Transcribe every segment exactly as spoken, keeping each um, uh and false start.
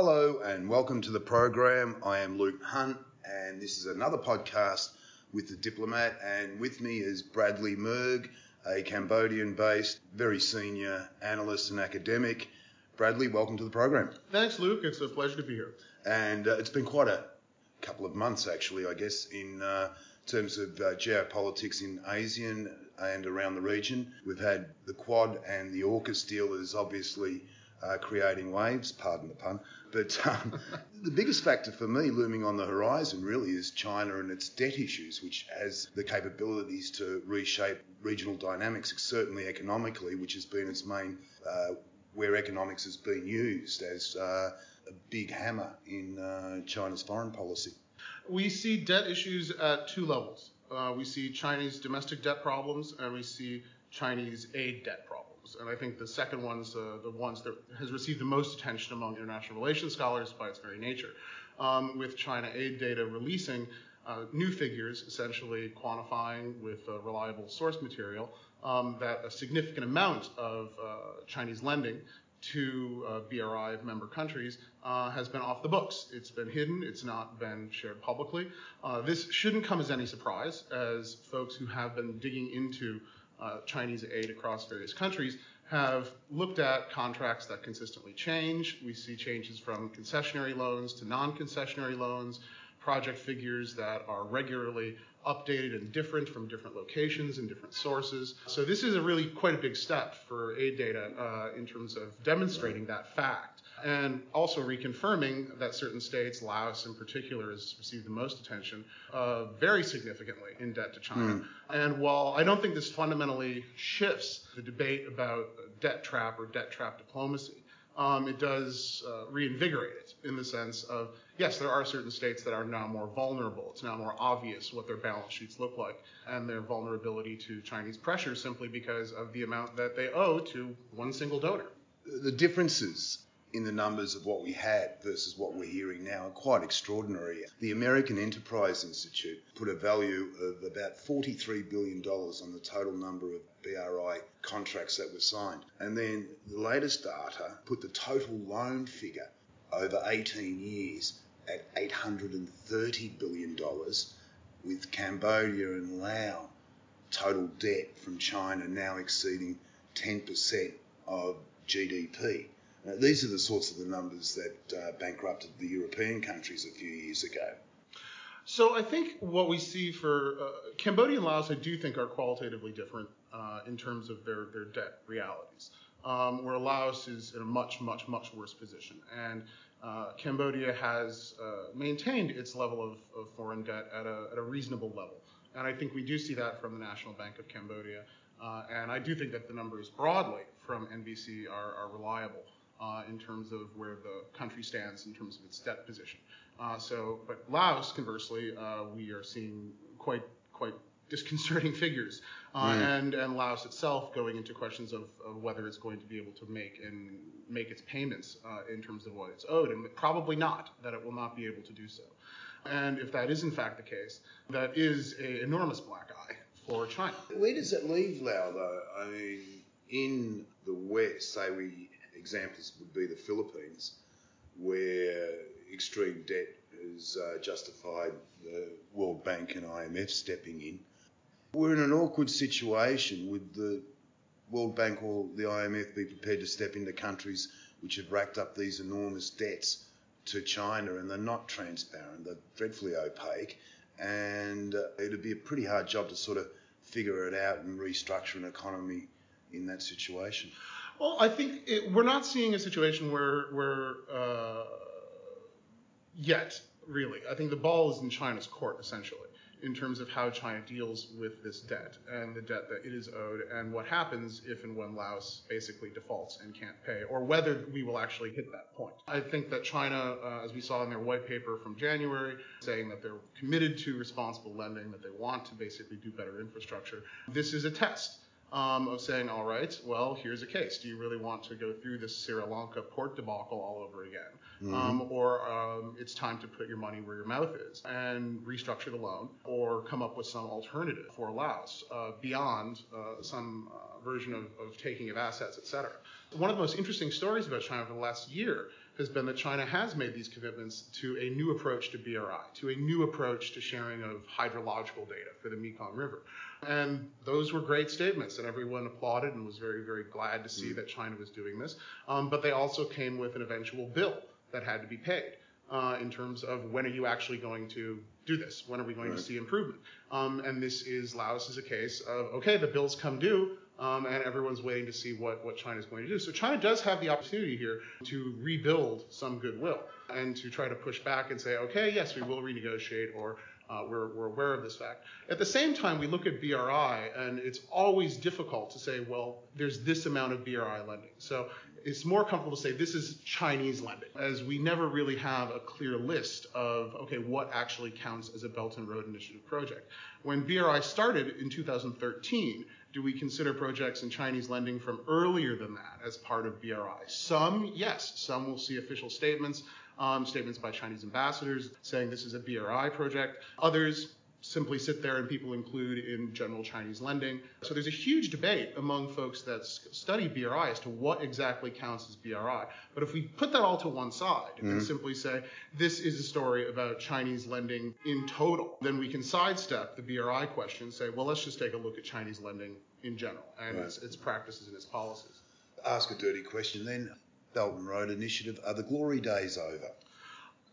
Hello and welcome to the program. I am Luke Hunt and this is another podcast with The Diplomat, and with me is Bradley Merg, a Cambodian-based, very senior analyst and academic. Bradley, welcome to the program. Thanks, Luke. It's a pleasure to be here. And uh, it's been quite a couple of months, actually, I guess, in uh, terms of uh, geopolitics in ASEAN and around the region. We've had the Quad and the AUKUS deal is obviously Uh, creating waves, pardon the pun, but um, the biggest factor for me looming on the horizon really is China and its debt issues, which has the capabilities to reshape regional dynamics, certainly economically, which has been its main, uh, where economics has been used as uh, a big hammer in uh, China's foreign policy. We see debt issues at two levels. Uh, we see Chinese domestic debt problems and we see Chinese aid debt problems. And I think the second one's uh, the ones that has received the most attention among international relations scholars by its very nature. Um, with China aid data releasing uh, new figures, essentially quantifying with uh, reliable source material, um, that a significant amount of uh, Chinese lending to uh, B R I member countries uh, has been off the books. It's been hidden. It's not been shared publicly. Uh, this shouldn't come as any surprise, as folks who have been digging into Uh, Chinese aid across various countries have looked at contracts that consistently change. We see changes from concessionary loans to non-concessionary loans, project figures that are regularly updated and different from different locations and different sources. So this is a really quite a big step for aid data uh, in terms of demonstrating that fact and also reconfirming that certain states, Laos in particular, has received the most attention uh, very significantly in debt to China. Mm. And while I don't think this fundamentally shifts the debate about debt trap or debt trap diplomacy, Um, it does uh, reinvigorate it in the sense of, yes, there are certain states that are now more vulnerable. It's now more obvious what their balance sheets look like and their vulnerability to Chinese pressure simply because of the amount that they owe to one single donor. The differences in the numbers of what we had versus what we're hearing now are quite extraordinary. The American Enterprise Institute put a value of about forty-three billion dollars on the total number of B R I contracts that were signed. And then the latest data put the total loan figure over eighteen years at eight hundred thirty billion dollars, with Cambodia and Laos total debt from China now exceeding ten percent of G D P. Now, these are the sorts of the numbers that uh, bankrupted the European countries a few years ago. So I think what we see for uh, Cambodia and Laos, I do think, are qualitatively different uh, in terms of their, their debt realities, um, where Laos is in a much, much, much worse position. And uh, Cambodia has uh, maintained its level of, of foreign debt at a, at a reasonable level. And I think we do see that from the National Bank of Cambodia. Uh, and I do think that the numbers broadly from N B C are, are reliable. Uh, in terms of where the country stands in terms of its debt position. Uh, so, but Laos, conversely, uh, we are seeing quite quite disconcerting figures, uh, mm. and and Laos itself going into questions of, of whether it's going to be able to make and make its payments uh, in terms of what it's owed, and probably not, that it will not be able to do so. And if that is in fact the case, that is an enormous black eye for China. Where does it leave Laos, though? I mean, in the West, say we. Examples would be the Philippines, where extreme debt has uh, justified the World Bank and I M F stepping in. We're in an awkward situation. Would the World Bank or the I M F be prepared to step into countries which have racked up these enormous debts to China, and they're not transparent, they're dreadfully opaque, and uh, it would be a pretty hard job to sort of figure it out and restructure an economy in that situation? Well, I think it, we're not seeing a situation where, where uh, yet, really. I think the ball is in China's court, essentially, in terms of how China deals with this debt and the debt that it is owed and what happens if and when Laos basically defaults and can't pay, or whether we will actually hit that point. I think that China, uh, as we saw in their white paper from January, saying that they're committed to responsible lending, that they want to basically do better infrastructure, this is a test. Um, of saying, all right, well, here's a case. Do you really want to go through this Sri Lanka port debacle all over again? Mm-hmm. Um, or um, it's time to put your money where your mouth is and restructure the loan or come up with some alternative for Laos uh, beyond uh, some uh, version of, of taking of assets, et cetera. One of the most interesting stories about China over the last year has been that China has made these commitments to a new approach to B R I, to a new approach to sharing of hydrological data for the Mekong River. And those were great statements that everyone applauded and was very, very glad to see mm. that China was doing this. Um, but they also came with an eventual bill that had to be paid uh, in terms of when are you actually going to do this? When are we going right. to see improvement? Um, and this is, Laos is a case of, okay, the bill's come due, Um, and everyone's waiting to see what, what China's going to do. So China does have the opportunity here to rebuild some goodwill and to try to push back and say, okay, yes, we will renegotiate, or uh, we're, we're aware of this fact. At the same time, we look at B R I, and it's always difficult to say, well, there's this amount of B R I lending. So it's more comfortable to say this is Chinese lending, as we never really have a clear list of, okay, what actually counts as a Belt and Road Initiative project. When B R I started in two thousand thirteen, do we consider projects in Chinese lending from earlier than that as part of B R I? Some, yes. Some will see official statements, um, statements by Chinese ambassadors saying this is a B R I project. Others simply sit there and people include in general Chinese lending. So there's a huge debate among folks that study B R I as to what exactly counts as B R I. But if we put that all to one side mm-hmm. and simply say this is a story about Chinese lending in total, then we can sidestep the B R I question and say, well, let's just take a look at Chinese lending in general and right. its, its practices and its policies. Ask a dirty question then. Belt and Road Initiative, are the glory days over?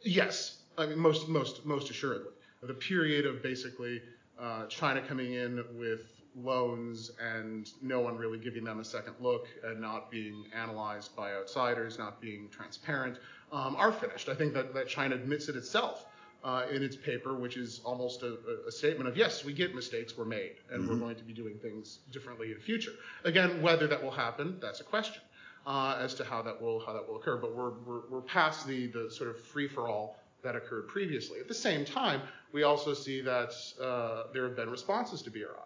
Yes, I mean, most, most, most assuredly. The period of basically uh, China coming in with loans and no one really giving them a second look and not being analyzed by outsiders, not being transparent, um, are finished. I think that, that China admits it itself uh, in its paper, which is almost a, a statement of, yes, we get mistakes were made and mm-hmm. we're going to be doing things differently in the future. Again, whether that will happen, that's a question uh, as to how that will how that will occur. But we're we're, we're past the the sort of free-for-all that occurred previously. At the same time, we also see that uh, there have been responses to B R I.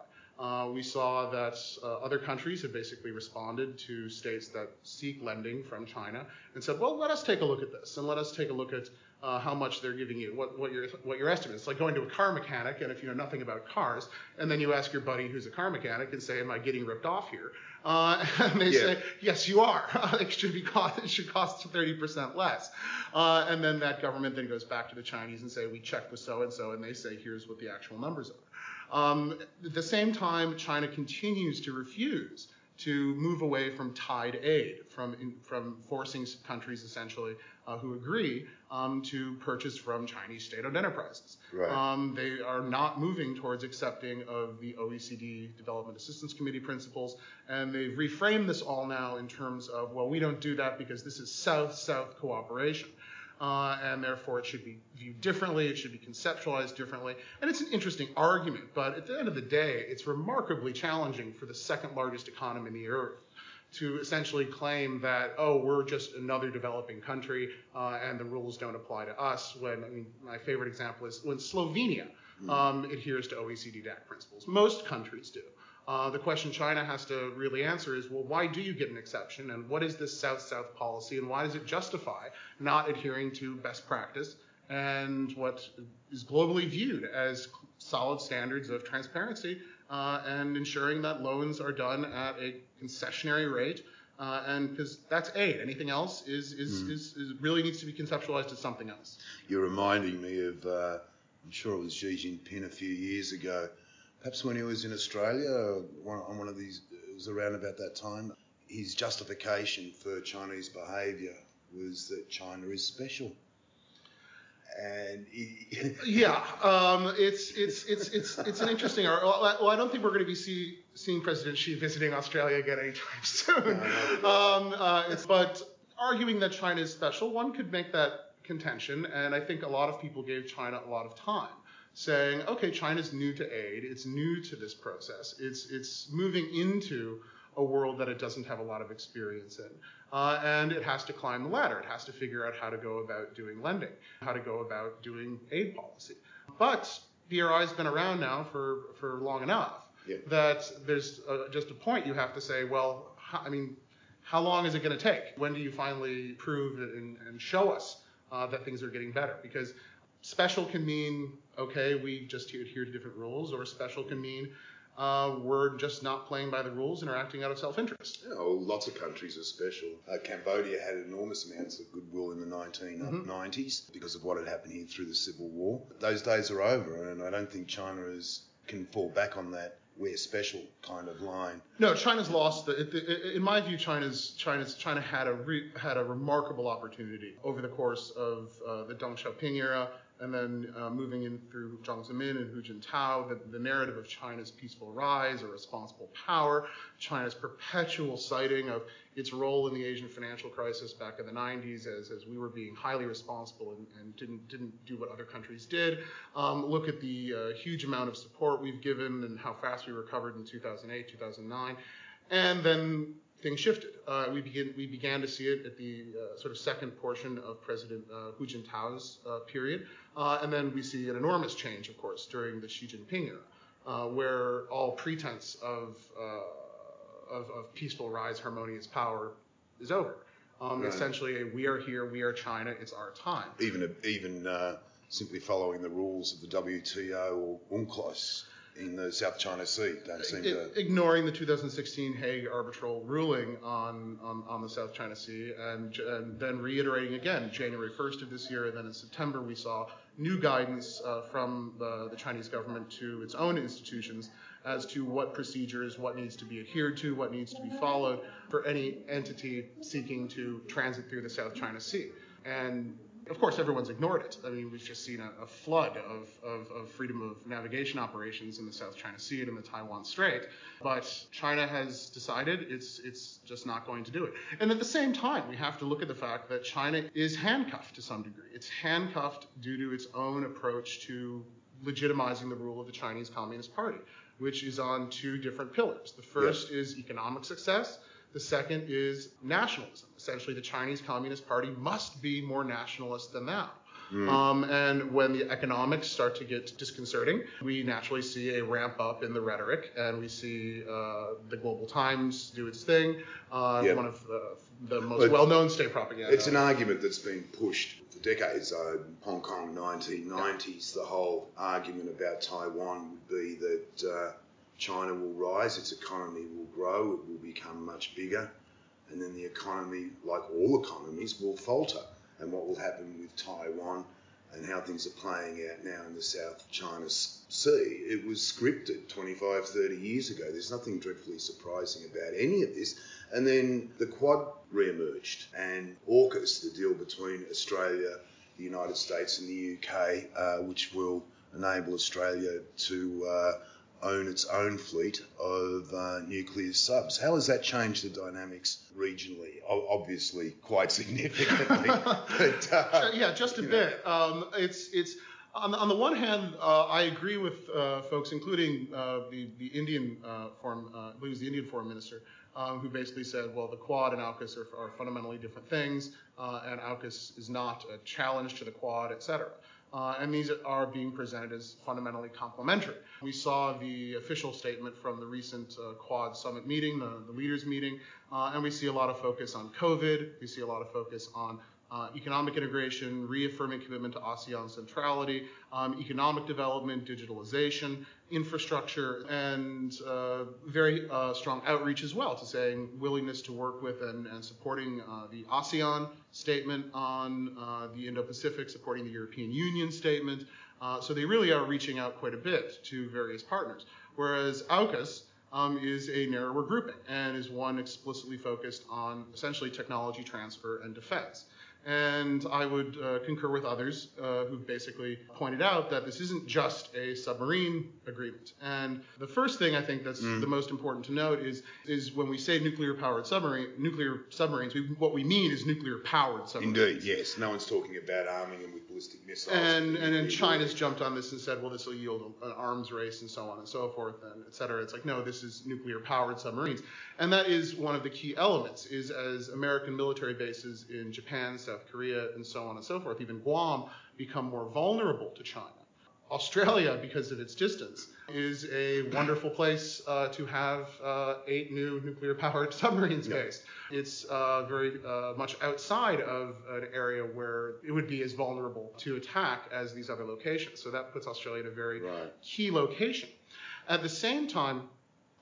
Uh, we saw that uh, other countries have basically responded to states that seek lending from China and said, well, let us take a look at this and let us take a look at uh, how much they're giving you, what, what your what your estimate is. It's like going to a car mechanic, and if you know nothing about cars, and then you ask your buddy who's a car mechanic and say, am I getting ripped off here? Uh, and they yeah. say, yes, you are. it should be cost, it should cost thirty percent less. Uh, and then that government then goes back to the Chinese and say, we checked with so-and-so, and they say, here's what the actual numbers are. Um, at the same time, China continues to refuse to move away from tied aid, from in, from forcing countries essentially uh, who agree um, to purchase from Chinese state-owned enterprises. Right. Um, they are not moving towards accepting of the O E C D Development Assistance Committee principles, and they've reframed this all now in terms of, well, we don't do that because this is South-South cooperation. Uh, and therefore it should be viewed differently, it should be conceptualized differently. And it's an interesting argument, but at the end of the day, it's remarkably challenging for the second largest economy in the earth to essentially claim that, oh, we're just another developing country uh, and the rules don't apply to us. When, I mean, my favorite example is when Slovenia um, adheres to O E C D D A C principles. Most countries do. Uh, the question China has to really answer is, well, why do you get an exception, and what is this South-South policy, and why does it justify not adhering to best practice and what is globally viewed as solid standards of transparency uh, and ensuring that loans are done at a concessionary rate, uh, and because that's aid. Anything else is is, mm. is is really needs to be conceptualized as something else. You're reminding me of, uh, I'm sure it was Xi Jinping a few years ago. Perhaps when he was in Australia, one, on one of these, it was around about that time, his justification for Chinese behaviour was that China is special. And he, yeah, um, it's it's it's it's it's an interesting. Well, I don't think we're going to be see, seeing President Xi visiting Australia again anytime soon. No, um, uh, it's, but arguing that China is special, one could make that contention, and I think a lot of people gave China a lot of time, saying, okay, China's new to aid, it's new to this process, it's it's moving into a world that it doesn't have a lot of experience in, uh, and it has to climb the ladder, it has to figure out how to go about doing lending, how to go about doing aid policy. But B R I's been around now for, for long enough yeah. that there's uh, just a point you have to say, well, how, I mean, how long is it going to take? When do you finally prove and, and show us uh, that things are getting better? Because special can mean, okay, we just adhere to different rules, or special can mean uh, were just not playing by the rules and are acting out of self-interest. Yeah, well, lots of countries are special. Uh, Cambodia had enormous amounts of goodwill in the nineteen nineties mm-hmm. because of what had happened here through the Civil War. Those days are over, and I don't think China is, can fall back on that we're special kind of line. No, China's lost. The, it, it, in my view, China's China's China had a re, had a remarkable opportunity over the course of uh, the Deng Xiaoping era, and then uh, moving in through Jiang Zemin and Hu Jintao, the, the narrative of China's peaceful rise or responsible power, China's perpetual citing of its role in the Asian financial crisis back in the nineties as, as we were being highly responsible and, and didn't didn't do what other countries did. Um, look at the uh, huge amount of support we've given and how fast we recovered in two thousand eight, two thousand nine. And then things shifted. Uh, we begin. We began to see it at the uh, sort of second portion of President uh, Hu Jintao's uh, period, uh, and then we see an enormous change, of course, during the Xi Jinping era, uh, where all pretense of, uh, of of peaceful rise, harmonious power is over. Um, right. Essentially, a, we are here. We are China. It's our time. Even even uh, simply following the rules of the W T O or UNCLOS. In the South China Sea, don't seem to... Ignoring the two thousand sixteen Hague arbitral ruling on, on, on the South China Sea, and, and then reiterating again January first of this year, and then in September we saw new guidance uh, from the, the Chinese government to its own institutions as to what procedures, what needs to be adhered to, what needs to be followed for any entity seeking to transit through the South China Sea. And of course, everyone's ignored it. I mean, we've just seen a, a flood of, of, of freedom of navigation operations in the South China Sea and in the Taiwan Strait. But China has decided it's it's just not going to do it. And at the same time, we have to look at the fact that China is handcuffed to some degree. It's handcuffed due to its own approach to legitimizing the rule of the Chinese Communist Party, which is on two different pillars. The first Yes. is economic success. The second is nationalism. Essentially, the Chinese Communist Party must be more nationalist than that. Mm. Um, and when the economics start to get disconcerting, we naturally see a ramp up in the rhetoric, and we see uh, the Global Times do its thing, uh, yep. one of the, the most but well-known state propaganda. It's an argument that's been pushed for decades. Uh, Hong Kong, nineteen nineties, yeah. the whole argument about Taiwan would be that... Uh, China will rise, its economy will grow, it will become much bigger, and then the economy, like all economies, will falter. And what will happen with Taiwan and how things are playing out now in the South China Sea, it was scripted twenty-five, thirty years ago. There's nothing dreadfully surprising about any of this. And then the Quad re-emerged, and AUKUS, the deal between Australia, the United States and the U K, uh, which will enable Australia to... Uh, own its own fleet of uh, nuclear subs. How has that changed the dynamics regionally? O- obviously, quite significantly. but, uh, yeah, just a bit. Um, it's it's on the, on the one hand, uh, I agree with uh, folks, including uh, the the Indian uh, foreign, uh, I believe it was the Indian foreign minister, um, who basically said, well, the Quad and AUKUS are, are fundamentally different things, uh, and AUKUS is not a challenge to the Quad, et cetera. Uh, and these are being presented as fundamentally complementary. We saw the official statement from the recent uh, Quad summit meeting, the, the leaders meeting, uh, and we see a lot of focus on COVID. We see a lot of focus on uh, economic integration, reaffirming commitment to ASEAN centrality, um, economic development, digitalization, infrastructure, and uh, very uh, strong outreach as well to saying willingness to work with and, and supporting uh, the ASEAN statement on uh, the Indo-Pacific, supporting the European Union statement. Uh, so they really are reaching out quite a bit to various partners, whereas AUKUS um, is a narrower grouping and is one explicitly focused on essentially technology transfer and defense. And I would uh, concur with others uh, who've basically pointed out that this isn't just a submarine agreement. And the first thing I think that's mm. the most important to note is is when we say nuclear-powered submarine, nuclear submarines, we, what we mean is nuclear-powered submarines. Indeed, yes. No one's talking about arming them with ballistic missiles. And and, and China's jumped on this and said, well, this will yield an arms race and so on and so forth, and et cetera. It's like, no, this is nuclear-powered submarines. And that is one of the key elements, is as American military bases in Japan, South Korea, and so on and so forth, even Guam, become more vulnerable to China. Australia, because of its distance, is a wonderful place uh, to have uh, eight new nuclear-powered submarines yeah. based. It's uh, very uh, much outside of an area where it would be as vulnerable to attack as these other locations. So that puts Australia in a very right. key location. At the same time,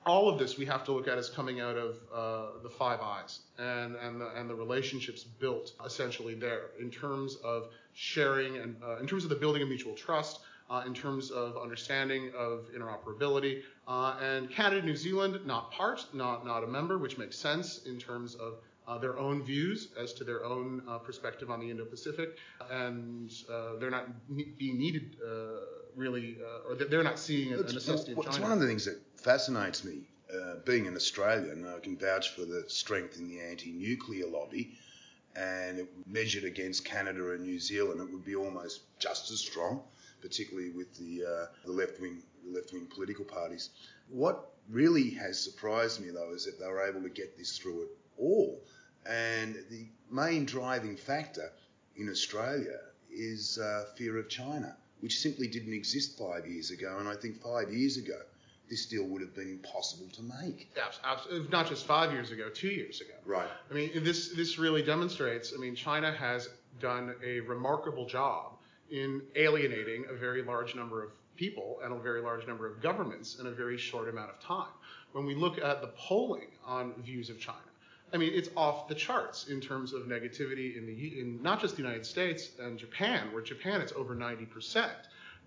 all of this we have to look at as coming out of uh, the Five Eyes and and the, and the relationships built essentially there in terms of sharing and uh, in terms of the building of mutual trust, uh, in terms of understanding of interoperability. Uh, and Canada, New Zealand, not part, not not a member, which makes sense in terms of uh, their own views as to their own uh, perspective on the Indo-Pacific, and uh, they're not ne- being needed. Uh, really, uh, or they're not seeing a, a necessity of China. It's one of the things that fascinates me, uh, being an Australian. I can vouch for the strength in the anti-nuclear lobby, and measured against Canada and New Zealand, it would be almost just as strong, particularly with the, uh, the left-wing, the left-wing political parties. What really has surprised me, though, is that they were able to get this through at all, and the main driving factor in Australia is uh, fear of China, which simply didn't exist five years ago, and I think five years ago this deal would have been impossible to make. Absolutely. Not just five years ago, two years ago. Right. I mean, this this really demonstrates, I mean, China has done a remarkable job in alienating a very large number of people and a very large number of governments in a very short amount of time. When we look at the polling on views of China, I mean, it's off the charts in terms of negativity in the in not just the United States and Japan, where Japan it's over ninety percent,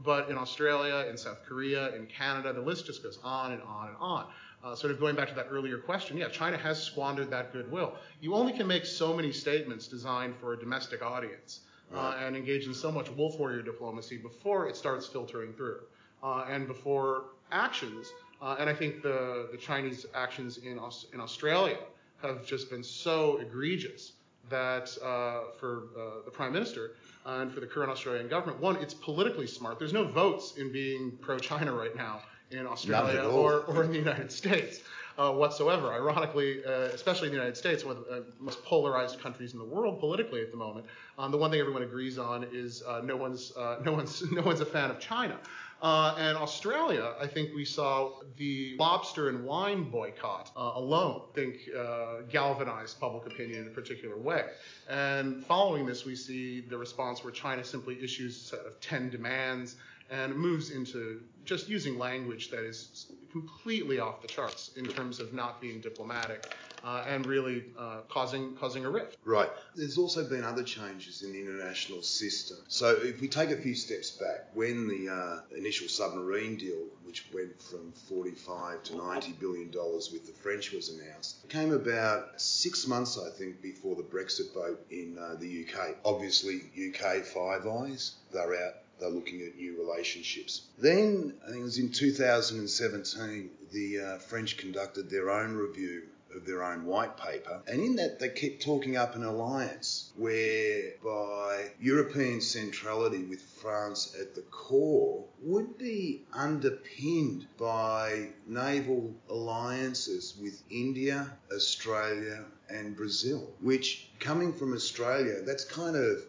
but in Australia, in South Korea, in Canada, the list just goes on and on and on. Uh, sort of going back to that earlier question, yeah, China has squandered that goodwill. You only can make so many statements designed for a domestic audience uh, and engage in so much wolf warrior diplomacy before it starts filtering through uh, and before actions. Uh, and I think the, the Chinese actions in in Australia have just been so egregious that uh, for uh, the Prime Minister and for the current Australian government, one, it's politically smart. There's no votes in being pro-China right now in Australia or, or in the United States uh, whatsoever. Ironically, uh, especially in the United States, one of the most polarized countries in the world politically at the moment, um, the one thing everyone agrees on is uh, no one's uh, no one's no one's a fan of China. Uh, and Australia, I think we saw the lobster and wine boycott uh, alone, I think, uh, galvanized public opinion in a particular way. And following this, we see the response where China simply issues a set of ten demands and moves into just using language that is completely off the charts in terms of not being diplomatic uh, and really uh, causing causing a rift. Right. There's also been other changes in the international system. So if we take a few steps back, when the uh, initial submarine deal, which went from forty-five to ninety billion dollars with the French, was announced, it came about six months, I think, before the Brexit vote in uh, the U K. Obviously, U K Five Eyes, they're out. They're looking at new relationships. Then, I think it was in two thousand seventeen, the uh, French conducted their own review of their own white paper, and in that they kept talking up an alliance whereby European centrality with France at the core would be underpinned by naval alliances with India, Australia and Brazil, which, coming from Australia, that's kind of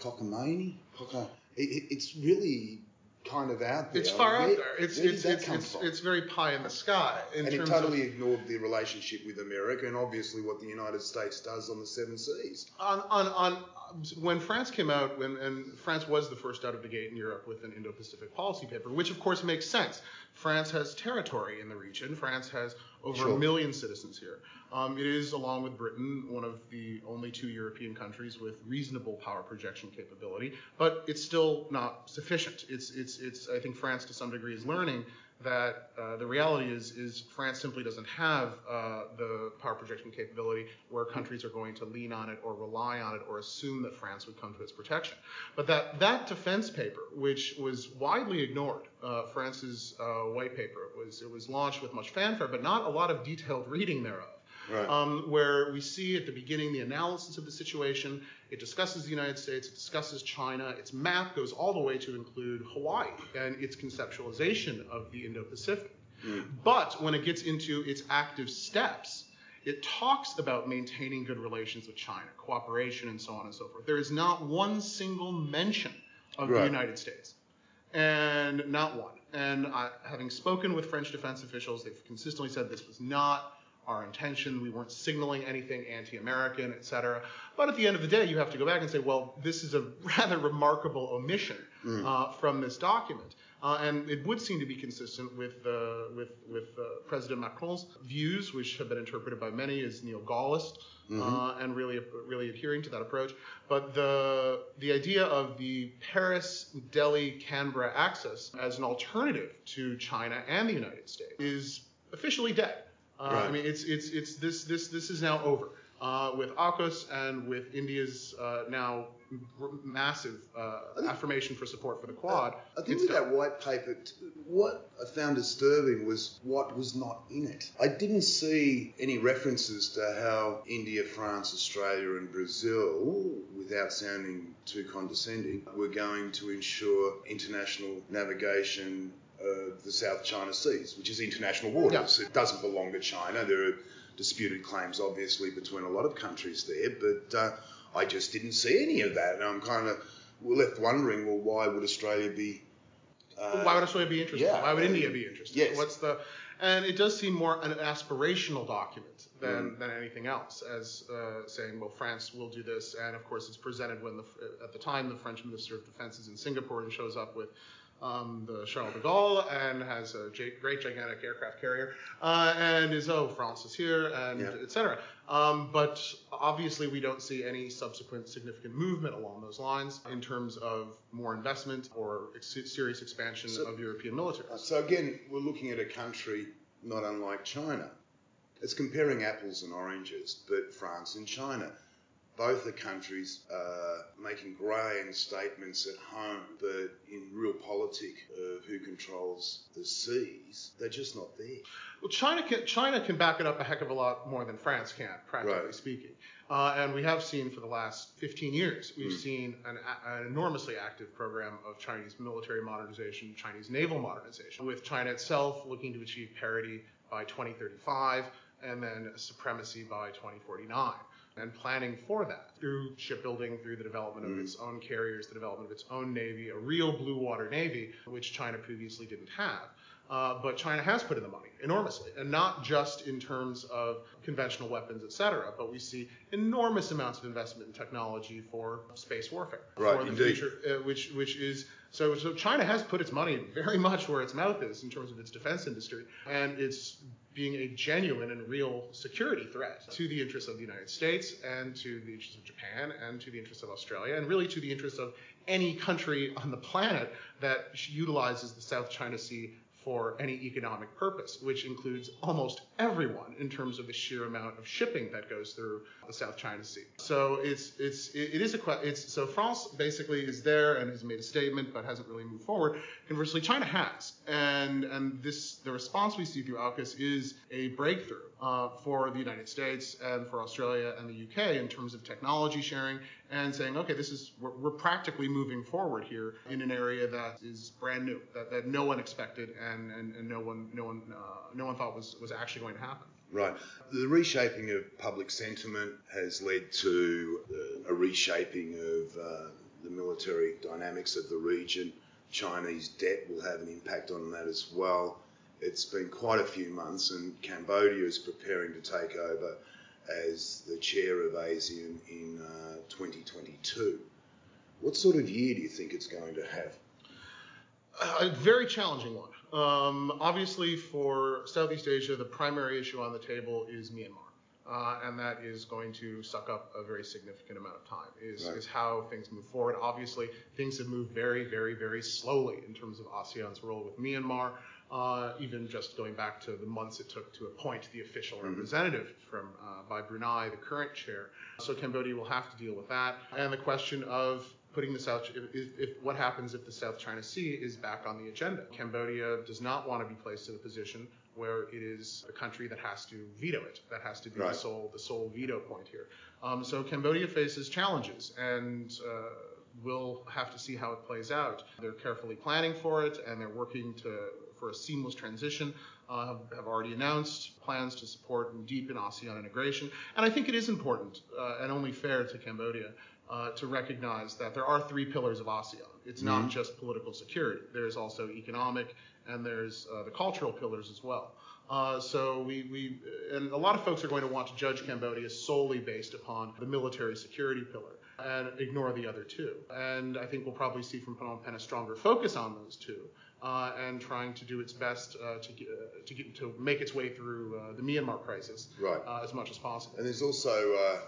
cockamamie. Cockamamie. It's really kind of out there. It's far where, out there. It's it's it's, it's, it's very pie in the sky. In and terms it totally of, ignored the relationship with America and obviously what the United States does on the seven seas. On on, on when France came out, when, and France was the first out of the gate in Europe with an Indo-Pacific policy paper, which of course makes sense. France has territory in the region. France has over sure. a million citizens here. Um, it is, along with Britain, one of the only two European countries with reasonable power projection capability, but it's still not sufficient. It's, it's, it's. I think France, to some degree, is learning that uh, the reality is, is France simply doesn't have uh, the power projection capability where countries are going to lean on it or rely on it or assume that France would come to its protection. But that, that defense paper, which was widely ignored, uh, France's uh, white paper, it was, it was launched with much fanfare, but not a lot of detailed reading thereof. Right. Um, where we see at the beginning the analysis of the situation, it discusses the United States, it discusses China, its map goes all the way to include Hawaii and its conceptualization of the Indo-Pacific. Mm. But when it gets into its active steps, it talks about maintaining good relations with China, cooperation and so on and so forth. There is not one single mention of right. the United States, and not one. And I, having spoken with French defense officials, they've consistently said this was not our intention. We weren't signaling anything anti-American, et cetera. But at the end of the day, you have to go back and say, well, this is a rather remarkable omission mm. uh, from this document. Uh, and it would seem to be consistent with uh, with, with uh, President Macron's views, which have been interpreted by many as neo-Gaullist, mm-hmm. uh, and really really adhering to that approach. But the the idea of the Paris-Delhi-Canberra axis as an alternative to China and the United States is officially dead. Uh, right. I mean, it's it's it's this this this is now over uh, with AUKUS and with India's uh, now. massive uh, think, affirmation for support for the Quad. I think with done. that white paper, what I found disturbing was what was not in it. I didn't see any references to how India, France, Australia and Brazil, without sounding too condescending, were going to ensure international navigation of the South China Seas, which is international waters. Yeah. It doesn't belong to China. There are disputed claims, obviously, between a lot of countries there, but... Uh, I just didn't see any of that, and I'm kind of left wondering, well, why would Australia be? Uh, why would Australia be interested? Yeah, why would India be interested? Yes. What's the? And it does seem more an aspirational document than, mm. than anything else, as uh, saying, well, France will do this, and of course, it's presented when the at the time the French Minister of Defence is in Singapore and shows up with. Um, the Charles de Gaulle, and has a g- great gigantic aircraft carrier, uh, and is, oh, France is here, and yeah. et cetera. Um, but obviously we don't see any subsequent significant movement along those lines in terms of more investment or ex- serious expansion so, of European military. So again, we're looking at a country not unlike China. It's comparing apples and oranges, but France and China. Both the countries are making grand statements at home, but in real politic of who controls the seas, they're just not there. Well, China can, China can back it up a heck of a lot more than France can, practically right. speaking. Uh, and we have seen for the last fifteen years, we've mm. seen an, an enormously active program of Chinese military modernization, Chinese naval modernization, with China itself looking to achieve parity by twenty thirty-five and then supremacy by twenty forty-nine. And planning for that through shipbuilding, through the development of mm. its own carriers, the development of its own navy, a real blue water navy, which China previously didn't have. Uh, but China has put in the money enormously, and not just in terms of conventional weapons, et cetera, but we see enormous amounts of investment in technology for space warfare. Right, for the indeed. future, uh, which, which is... So, so China has put its money very much where its mouth is in terms of its defense industry, and it's being a genuine and real security threat to the interests of the United States and to the interests of Japan and to the interests of Australia and really to the interests of any country on the planet that utilizes the South China Sea for any economic purpose, which includes almost everyone in terms of the sheer amount of shipping that goes through the South China Sea. So it's it's it is a it's so France basically is there and has made a statement but hasn't really moved forward. Conversely, China has, and and this the response we see through AUKUS is a breakthrough uh, for the United States and for Australia and the U K in terms of technology sharing and saying, okay, this is we're, we're practically moving forward here in an area that is brand new that, that no one expected. And And, and no one, no one, uh, no one thought was, was actually going to happen. Right. The reshaping of public sentiment has led to uh, a reshaping of uh, the military dynamics of the region. Chinese debt will have an impact on that as well. It's been quite a few months, and Cambodia is preparing to take over as the chair of ASEAN in uh, twenty twenty-two. What sort of year do you think it's going to have? A very challenging one. Um, obviously, for Southeast Asia, the primary issue on the table is Myanmar, uh, and that is going to suck up a very significant amount of time, is, right. is how things move forward. Obviously, things have moved very, very, very slowly in terms of ASEAN's role with Myanmar, uh, even just going back to the months it took to appoint the official mm-hmm. representative from uh, by Brunei, the current chair. So Cambodia will have to deal with that. And the question of putting the South, if, if, what happens if the South China Sea is back on the agenda? Cambodia does not want to be placed in a position where it is a country that has to veto it, that has to be right. the sole the sole veto point here. Um, so Cambodia faces challenges, and uh, we'll have to see how it plays out. They're carefully planning for it, and they're working to for a seamless transition. Uh, have already announced plans to support and deepen ASEAN integration, and I think it is important uh, and only fair to Cambodia. Uh, to recognize that there are three pillars of ASEAN. It's mm-hmm. not just political security. There's also economic, and there's uh, the cultural pillars as well. Uh, so we, we and a lot of folks are going to want to judge Cambodia solely based upon the military security pillar and ignore the other two. And I think we'll probably see from Phnom Penh a stronger focus on those two uh, and trying to do its best uh, to, uh, to, get, to make its way through uh, the Myanmar crisis right. uh, as much as possible. And there's also uh,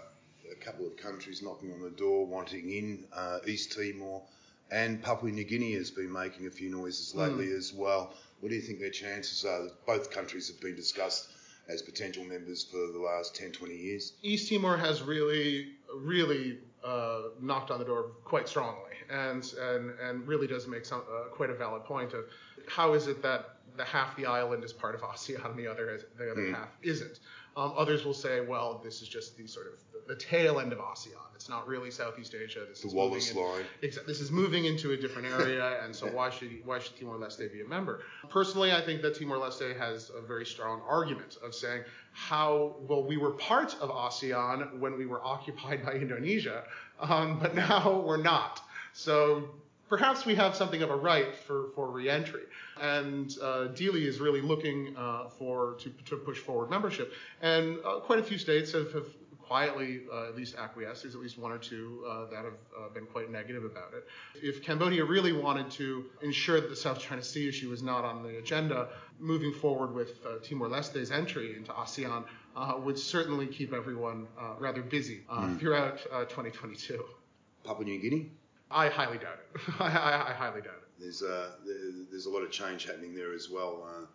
a couple of countries knocking on the door wanting in uh, East Timor, and Papua New Guinea has been making a few noises lately mm. as well. What do you think their chances are? Both countries have been discussed as potential members for the last ten, twenty years. East Timor has really, really uh, knocked on the door quite strongly, and and, and really does make some, uh, quite a valid point of how is it that the half the island is part of ASEAN and the other the other mm. half isn't. Um, others will say, well, this is just the sort of the, the tail end of ASEAN. It's not really Southeast Asia. This the is Wallace in, line. Exactly. This is moving into a different area, and so why should why should Timor-Leste be a member? Personally, I think that Timor-Leste has a very strong argument of saying how well we were part of ASEAN when we were occupied by Indonesia, um, but now we're not. So perhaps we have something of a right for, for re-entry. And uh, Dili is really looking uh, for to, to push forward membership. And uh, quite a few states have, have quietly uh, at least acquiesced. There's at least one or two uh, that have uh, been quite negative about it. If Cambodia really wanted to ensure that the South China Sea issue was not on the agenda, moving forward with uh, Timor-Leste's entry into ASEAN uh, would certainly keep everyone uh, rather busy uh, mm. throughout uh, twenty twenty-two. Papua New Guinea? I highly doubt it. I, I, I highly doubt it. There's uh, there's a lot of change happening there as well. Uh,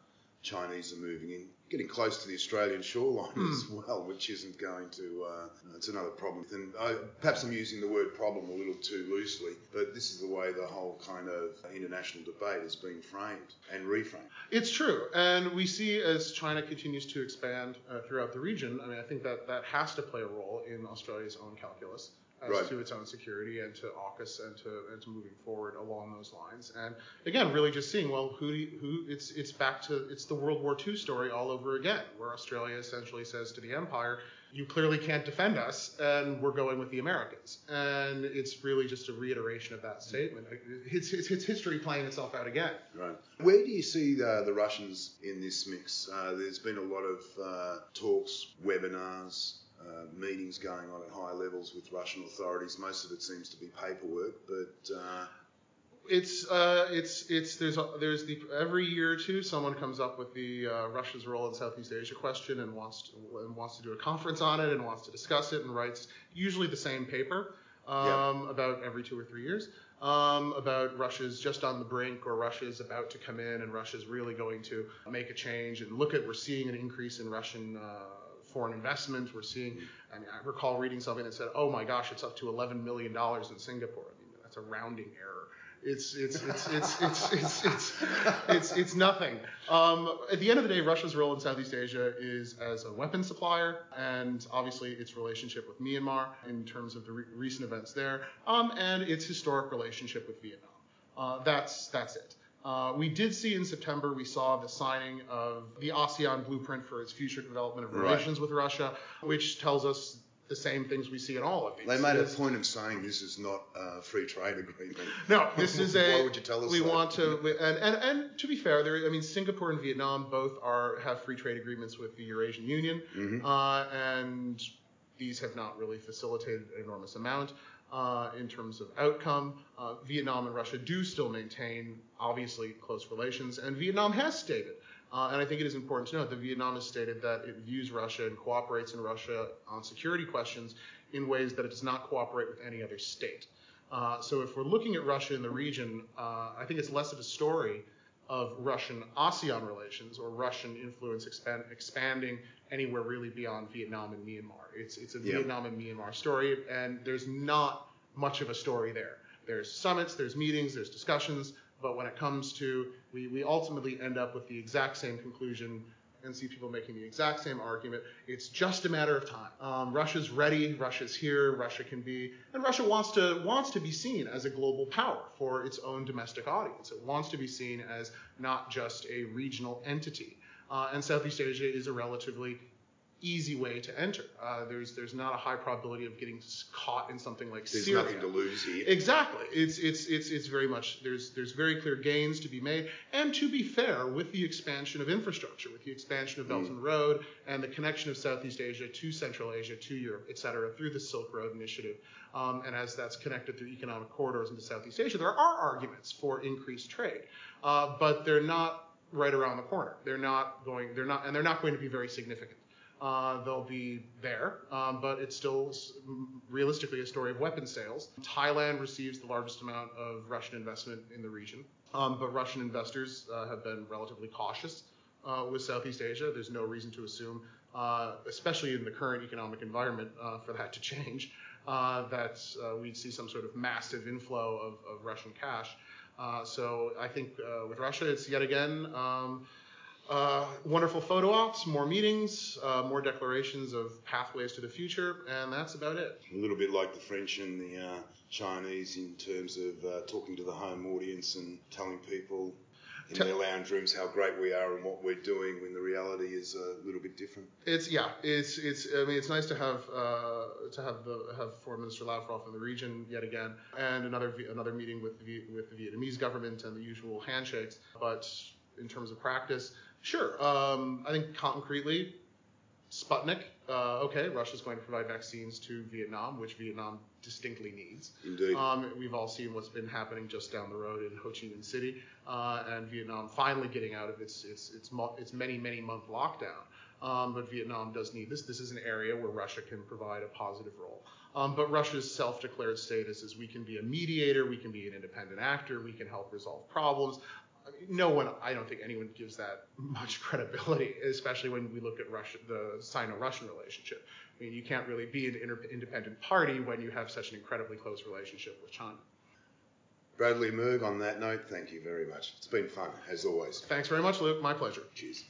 Chinese are moving in, getting close to the Australian shoreline mm. as well, which isn't going to. Uh, it's another problem. And I, perhaps I'm using the word problem a little too loosely, but this is the way the whole kind of international debate is being framed and reframed. It's true, and we see as China continues to expand uh, throughout the region. I mean, I think that that has to play a role in Australia's own calculus. As right. to its own security and to AUKUS and to and to moving forward along those lines. And again, really just seeing, well, who do you, who it's it's back to it's the World War Two story all over again, where Australia essentially says to the empire, you clearly can't defend us, and we're going with the Americans. And it's really just a reiteration of that statement. It's it's, it's history playing itself out again. Right. Where do you see the, the Russians in this mix? Uh, there's been a lot of uh, talks, webinars, Uh, meetings going on at high levels with Russian authorities. Most of it seems to be paperwork, but uh... it's uh, it's it's there's a, there's the every year or two someone comes up with the uh, Russia's role in Southeast Asia question and wants to, and wants to do a conference on it and wants to discuss it and writes usually the same paper um, yep. about every two or three years. Um, about Russia's just on the brink, or Russia's about to come in, and Russia's really going to make a change. And look at we're seeing an increase in Russian Uh, foreign investment. We're seeing, I mean, I recall reading something that said, oh my gosh, it's up to eleven million dollars in Singapore. I mean, that's a rounding error. It's, it's, it's, it's, it's, it's, it's, it's, it's nothing. Um, at the end of the day, Russia's role in Southeast Asia is as a weapons supplier, and obviously its relationship with Myanmar in terms of the re- recent events there, um, and its historic relationship with Vietnam. Uh, that's, that's it. Uh, we did see in September, we saw the signing of the ASEAN blueprint for its future development of relations right. with Russia, which tells us the same things we see in all of these. They made a point of saying this is not a free trade agreement. No, this is a... Why would you tell us We that? want to... We, and, and, and to be fair, there, I mean, Singapore and Vietnam both are have free trade agreements with the Eurasian Union, mm-hmm. uh, and these have not really facilitated an enormous amount. Uh, in terms of outcome, uh, Vietnam and Russia do still maintain, obviously, close relations, and Vietnam has stated, uh, and I think it is important to note that Vietnam has stated that it views Russia and cooperates in Russia on security questions in ways that it does not cooperate with any other state. Uh, so if we're looking at Russia in the region, uh, I think it's less of a story of Russian ASEAN relations or Russian influence expand, expanding anywhere really beyond Vietnam and Myanmar. It's it's a yeah. Vietnam and Myanmar story, and there's not much of a story there. There's summits, there's meetings, there's discussions, but when it comes to, we, we ultimately end up with the exact same conclusion and see people making the exact same argument. It's just a matter of time. Um, Russia's ready, Russia's here, Russia can be, and Russia wants to wants to be seen as a global power for its own domestic audience. It wants to be seen as not just a regional entity. Uh, and Southeast Asia is a relatively easy way to enter. Uh, there's there's not a high probability of getting caught in something like there's Syria. There's nothing to lose here. Exactly. It's it's it's it's very much there's there's very clear gains to be made. And to be fair, with the expansion of infrastructure, with the expansion of Belt mm. and Road, and the connection of Southeast Asia to Central Asia to Europe, et cetera, through the Silk Road Initiative, um, and as that's connected through economic corridors into Southeast Asia, there are arguments for increased trade, uh, but they're not right around the corner. They're not going. They're not, and they're not going to be very significant. Uh, they'll be there, um, but it's still realistically a story of weapons sales. Thailand receives the largest amount of Russian investment in the region, um, but Russian investors uh, have been relatively cautious uh, with Southeast Asia. There's no reason to assume, uh, especially in the current economic environment, uh, for that to change, uh, that uh, we'd see some sort of massive inflow of, of Russian cash. Uh, so I think uh, with Russia, it's yet again um, uh, wonderful photo ops, more meetings, uh, more declarations of pathways to the future, and that's about it. A little bit like the French and the uh, Chinese in terms of uh, talking to the home audience and telling people in Te- their lounge rooms how great we are and what we're doing, when the reality is a little bit different. It's yeah, it's it's. I mean, it's nice to have uh, to have the have Foreign Minister Lavrov in the region yet again, and another another meeting with the with the Vietnamese government and the usual handshakes. But in terms of practice, sure, um, I think concretely, Sputnik. Uh, okay, Russia's going to provide vaccines to Vietnam, which Vietnam distinctly needs. Indeed. Um, we've all seen what's been happening just down the road in Ho Chi Minh City, uh, and Vietnam finally getting out of its its its, mo- its many, many month lockdown. Um, but Vietnam does need this. This is an area where Russia can provide a positive role. Um, but Russia's self-declared status is we can be a mediator, we can be an independent actor, we can help resolve problems. No one, I don't think anyone gives that much credibility, especially when we look at Russia, the Sino-Russian relationship. I mean, you can't really be an inter- independent party when you have such an incredibly close relationship with China. Bradley Merg, on that note, thank you very much. It's been fun, as always. Thanks very much, Luke. My pleasure. Cheers.